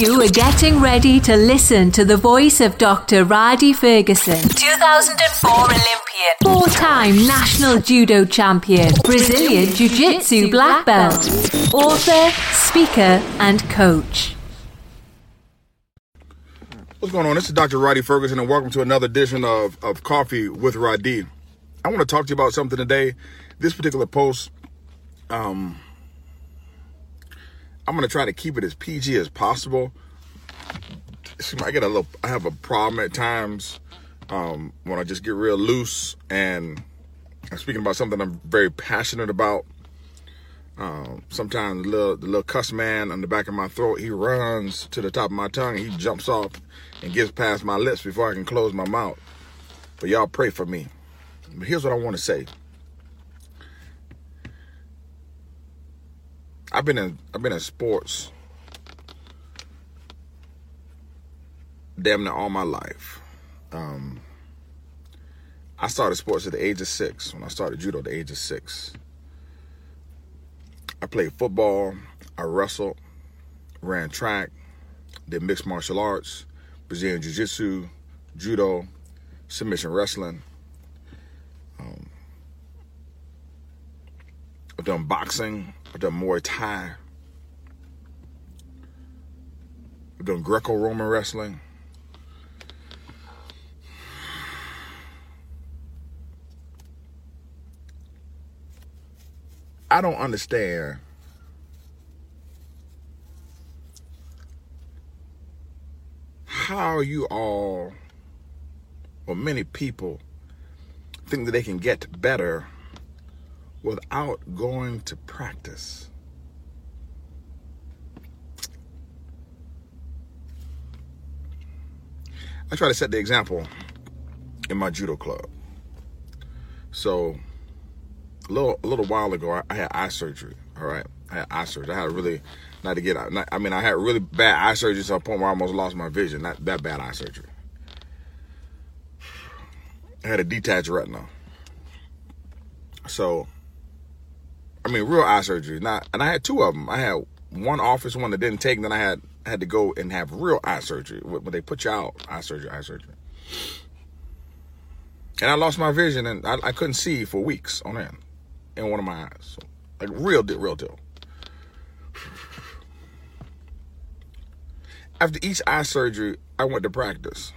You are getting ready to listen to the voice of Dr. Rhadi Ferguson, 2004 Olympian, four-time national judo champion, Brazilian jiu-jitsu black belt, author, speaker and coach. What's going on? This is Dr. Rhadi Ferguson and welcome to another edition of Coffee with Rhadi. I want to talk to you about something today. This particular post, I'm going to try to keep it as PG as possible. I have a problem at times when I just get real loose and I'm speaking about something I'm very passionate about. Sometimes the little cuss man on the back of my throat, he runs to the top of my tongue. He jumps off and gets past my lips before I can close my mouth. But y'all pray for me. But here's what I want to say. I've been in sports damn near all my life. I started sports at the age of 6. When I started judo at the age of 6, I played football, I wrestled, ran track, did mixed martial arts, Brazilian jiu-jitsu, judo, submission wrestling. I've done boxing. I've done Muay Thai. I've done Greco-Roman wrestling. I don't understand how you all, or many people, think that they can get better without going to practice. I try to set the example in my judo club. So a little while ago, I had eye surgery. All right, I had eye surgery. I had really not to get out. I had really bad eye surgery to a point where I almost lost my vision. Not that bad eye surgery. I had a detached retina. So, real eye surgery. And I had two of them. I had one office one that didn't take, and then I had to go and have real eye surgery. When they put you out, eye surgery. And I lost my vision, and I couldn't see for weeks on end in one of my eyes. So, like, real deal. After each eye surgery, I went to practice.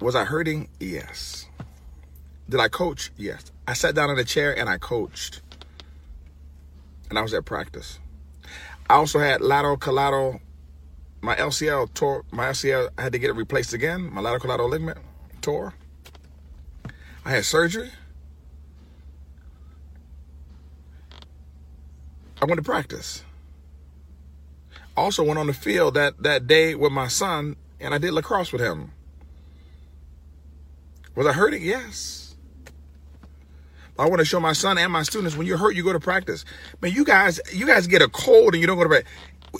Was I hurting? Yes. Did I coach? Yes. I sat down in a chair and I coached. And I was at practice. I also had lateral collateral. My LCL tore. My LCL, I had to get it replaced again. My lateral collateral ligament tore. I had surgery. I went to practice. I also went on the field that day with my son and I did lacrosse with him. Was I hurting? Yes. I want to show my son and my students, when you're hurt, you go to practice. Man, you guys get a cold and you don't go to practice.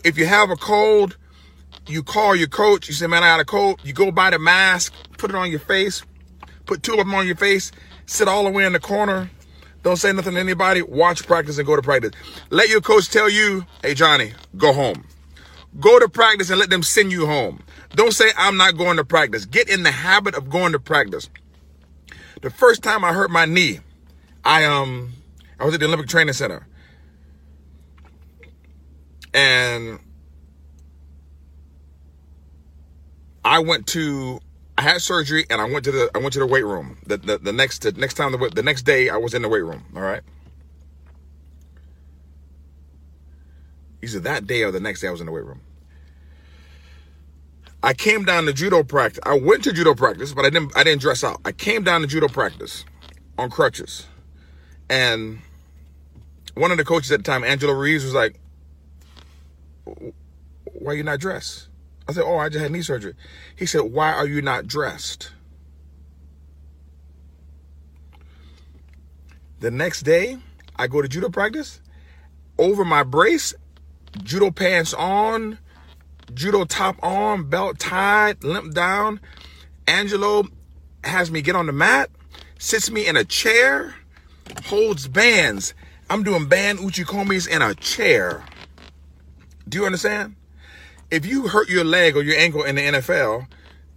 If you have a cold, you call your coach. You say, man, I got a cold. You go buy the mask, put it on your face, put two of them on your face, sit all the way in the corner. Don't say nothing to anybody. Watch practice and go to practice. Let your coach tell you, hey, Johnny, go home. Go to practice and let them send you home. Don't say, I'm not going to practice. Get in the habit of going to practice. The first time I hurt my knee, I was at the Olympic Training Center, and I had surgery, and I went to the weight room. The next day I was in the weight room. All right, either that day or the next day I was in the weight room. I came down to judo practice. I went to judo practice, but I didn't dress out. I came down to judo practice on crutches. And one of the coaches at the time, Angelo Reeves, was like, why are you not dressed? I said, I just had knee surgery. He said, why are you not dressed? The next day, I go to judo practice, over my brace, judo pants on, judo top on, belt tied, limp down. Angelo has me get on the mat, sits me in a chair, holds bands. I'm doing band uchikomis in a chair. Do you understand? If you hurt your leg or your ankle in the NFL,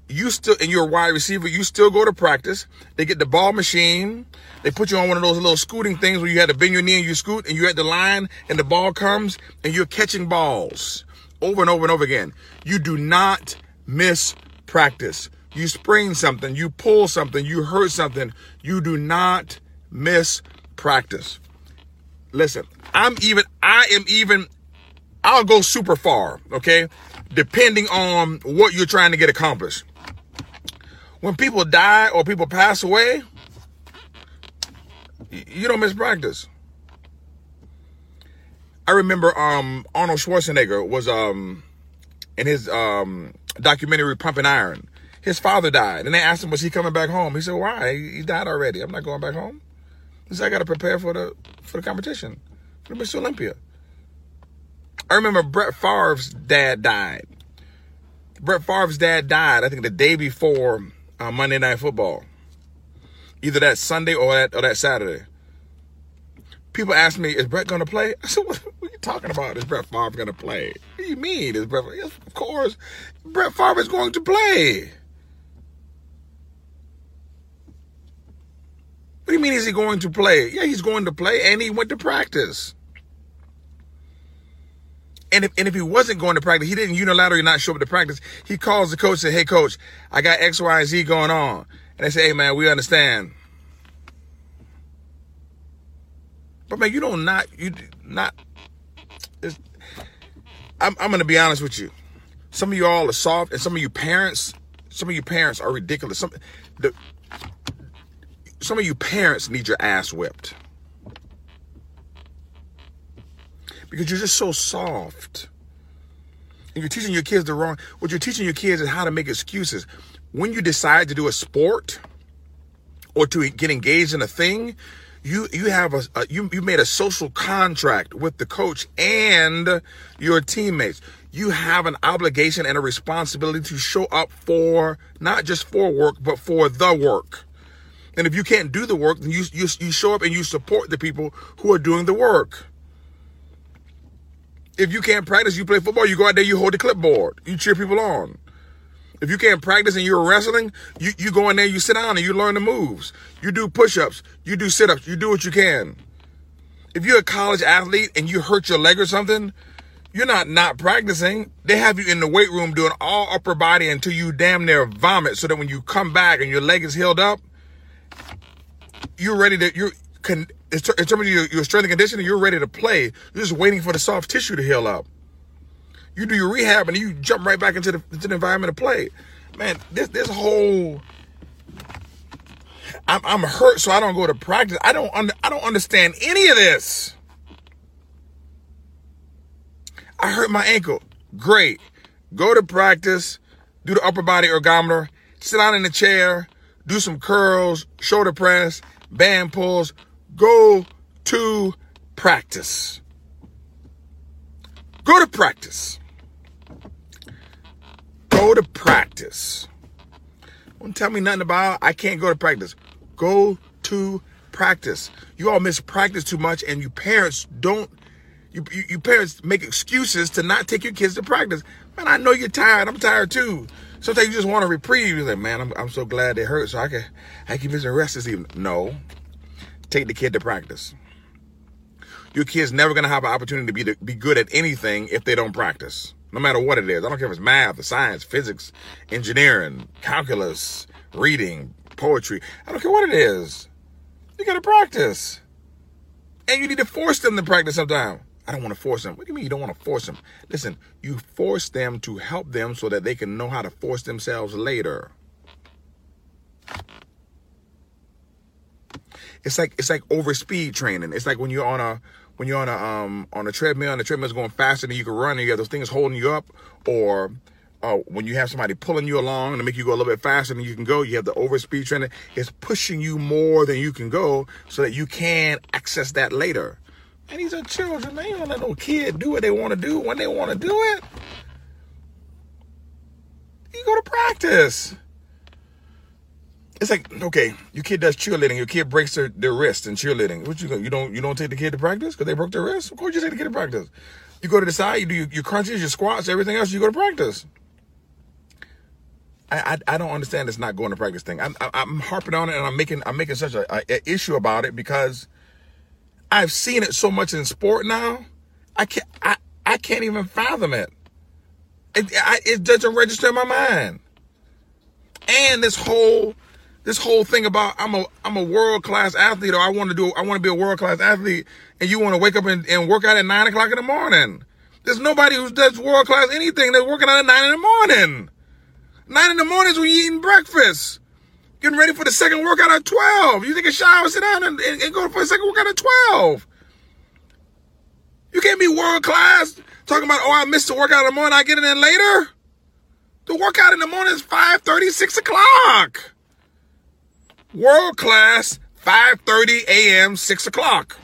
and you're a wide receiver, you still go to practice. They get the ball machine. They put you on one of those little scooting things where you had to bend your knee and you scoot, and you're at the line and the ball comes and you're catching balls over and over and over again. You do not miss practice. You sprain something, you pull something, you hurt something. You do not miss practice. Listen, I'll go super far, okay? Depending on what you're trying to get accomplished. When people die or people pass away, you don't miss practice. I remember Arnold Schwarzenegger was in his documentary Pumping Iron. His father died, and they asked him, was he coming back home? He said, why? He died already. I'm not going back home. He said, I got to prepare for the competition, for the Mr. Olympia. I remember Brett Favre's dad died. I think, the day before Monday Night Football. Either that Sunday or that Saturday. People ask me, is Brett going to play? I said, what are you talking about? Is Brett Favre going to play? What do you mean? Is Brett? Yes, of course, Brett Favre is going to play. What do you mean is he going to play? Yeah, he's going to play, and he went to practice. And if he wasn't going to practice, he didn't unilaterally not show up to practice. He calls the coach and said, hey, coach, I got X, Y, and Z going on. And they say, hey, man, we understand. But, man, I'm going to be honest with you. Some of you all are soft, and some of you parents are ridiculous. Some of you parents need your ass whipped. Because you're just so soft. And you're teaching your kids what you're teaching your kids is how to make excuses. When you decide to do a sport or to get engaged in a thing, you made a social contract with the coach and your teammates. You have an obligation and a responsibility to show up for, not just for work, but for the work. And if you can't do the work, then you show up and you support the people who are doing the work. If you can't practice, you play football, you go out there, you hold the clipboard, you cheer people on. If you can't practice and you're wrestling, you go in there, you sit down and you learn the moves. You do push-ups, you do sit-ups, you do what you can. If you're a college athlete and you hurt your leg or something, you're not practicing. They have you in the weight room doing all upper body until you damn near vomit, so that when you come back and your leg is healed up, you're ready to... In terms of your strength and conditioning, you're ready to play. You're just waiting for the soft tissue to heal up. You do your rehab and you jump right back into the environment to play. Man, this whole I'm hurt, so I don't go to practice. I don't understand any of this. I hurt my ankle. Great. Go to practice. Do the upper body ergometer. Sit down in the chair. Do some curls, shoulder press, band pulls. Go to practice. Go to practice. Go to practice. Don't tell me nothing about I can't go to practice. Go to practice. You all miss practice too much, and you parents don't. You parents make excuses to not take your kids to practice. Man, I know you're tired. I'm tired too. Sometimes you just want a reprieve. You're like, man, I'm so glad it hurt, so I can get some rest this evening. No. Take the kid to practice. Your kid's never going to have an opportunity to be good at anything if they don't practice, no matter what it is. I don't care if it's math, or science, physics, engineering, calculus, reading, poetry. I don't care what it is. You got to practice. And you need to force them to practice sometime. I don't want to force them. What do you mean you don't want to force them? Listen, you force them to help them so that they can know how to force themselves later. It's like over speed training. It's like when you're on a treadmill and the treadmill's going faster than you can run and you have those things holding you up, or when you have somebody pulling you along to make you go a little bit faster than you can go. You have the over speed training. It's pushing you more than you can go so that you can access that later. And these are children. They don't let no kid do what they want to do when they want to do it. You go to practice. It's like, okay, your kid does cheerleading. Your kid breaks their wrist in cheerleading. What you gonna, you don't take the kid to practice because they broke their wrist? Of course you take the kid to practice. You go to the side, you do your crunches, your squats, everything else. You go to practice. I don't understand this not going to practice thing. I'm harping on it, and I'm making such an issue about it because I've seen it so much in sport now. I can't even fathom it. It doesn't register in my mind. And this whole thing about I'm a world class athlete, or I want to be a world class athlete, and you want to wake up and work out at 9 o'clock in the morning. There's nobody who does world class anything that's working out at 9 in the morning. 9 in the morning is when you're eating breakfast, getting ready for the second workout at 12. You take a shower, sit down, and go for a second workout at 12. You can't be world class talking about, oh, I missed the workout in the morning, I get it in later. The workout in the morning is 5:30, 6 o'clock. World class, 5:30 a.m., 6 o'clock.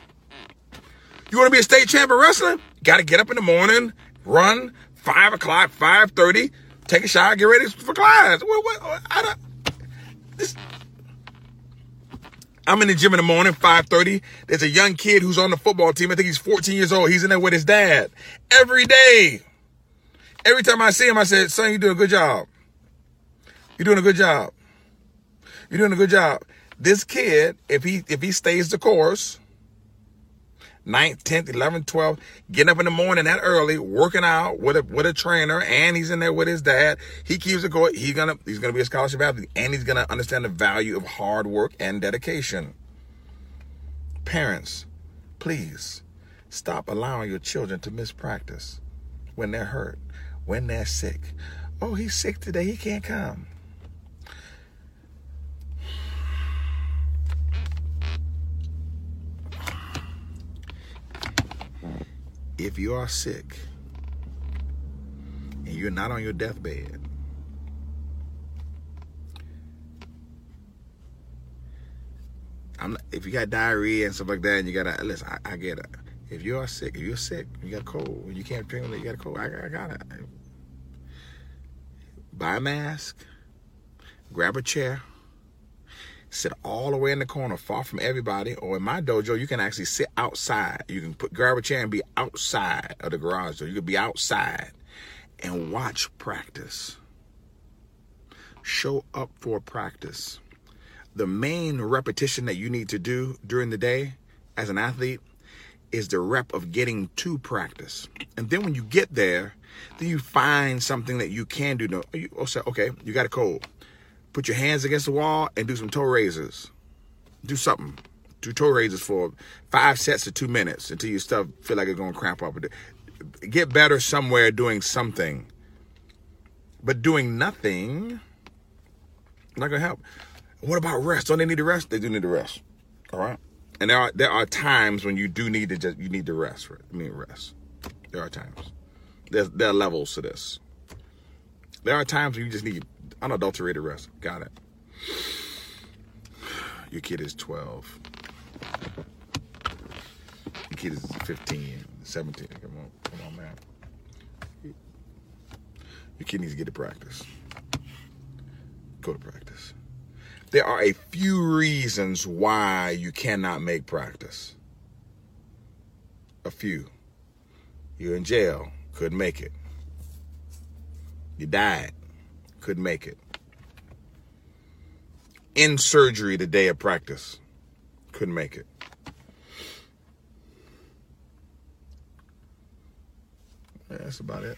You want to be a state champion wrestler? Got to get up in the morning, run, 5 o'clock, 5:30, take a shower, get ready for class. What? I'm in the gym in the morning, 5:30. There's a young kid who's on the football team. I think he's 14 years old. He's in there with his dad every day. Every time I see him, I said, son, you're doing a good job. You're doing a good job. You're doing a good job. This kid, if he stays the course, 9th, 10th, 11th, 12th, getting up in the morning that early, working out with a trainer, and he's in there with his dad. He keeps it going. He's gonna be a scholarship athlete, and he's gonna understand the value of hard work and dedication. Parents, please stop allowing your children to miss practice when they're hurt, when they're sick. Oh, he's sick today. He can't come. If you are sick and you're not on your deathbed, if you got diarrhea and stuff like that, and you got to, listen, I get it. If you are sick, if you're sick, you got a cold, and you can't drink, you got a cold, I got it. Buy a mask, grab a chair, sit all the way in the corner, far from everybody. Or in my dojo, you can actually sit outside. You can grab a chair and be outside of the garage door. You can be outside and watch practice. Show up for practice. The main repetition that you need to do during the day as an athlete is the rep of getting to practice. And then when you get there, then you find something that you can do. Okay, you got a cold. Put your hands against the wall and do some toe raises. Do something. Do toe raises for 5 sets of 2 minutes until your stuff feel like it's going to cramp up. Get better somewhere doing something. But doing nothing, not going to help. What about rest? Don't they need to rest? They do need to rest. All right? And there are times when you do need to rest. I mean, rest. There are times. There are levels to this. There are times when you just need unadulterated rest. Got it. Your kid is 12. Your kid is 15, 17. Come on, man. Your kid needs to get to practice. Go to practice. There are a few reasons why you cannot make practice. A few. You're in jail. Couldn't make it. You died. Couldn't make it. In surgery the day of practice. Couldn't make it. Yeah, that's about it.